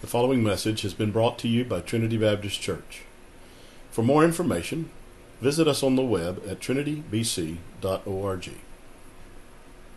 The following message has been brought to you by Trinity Baptist Church. For more information, visit us on the web at trinitybc.org.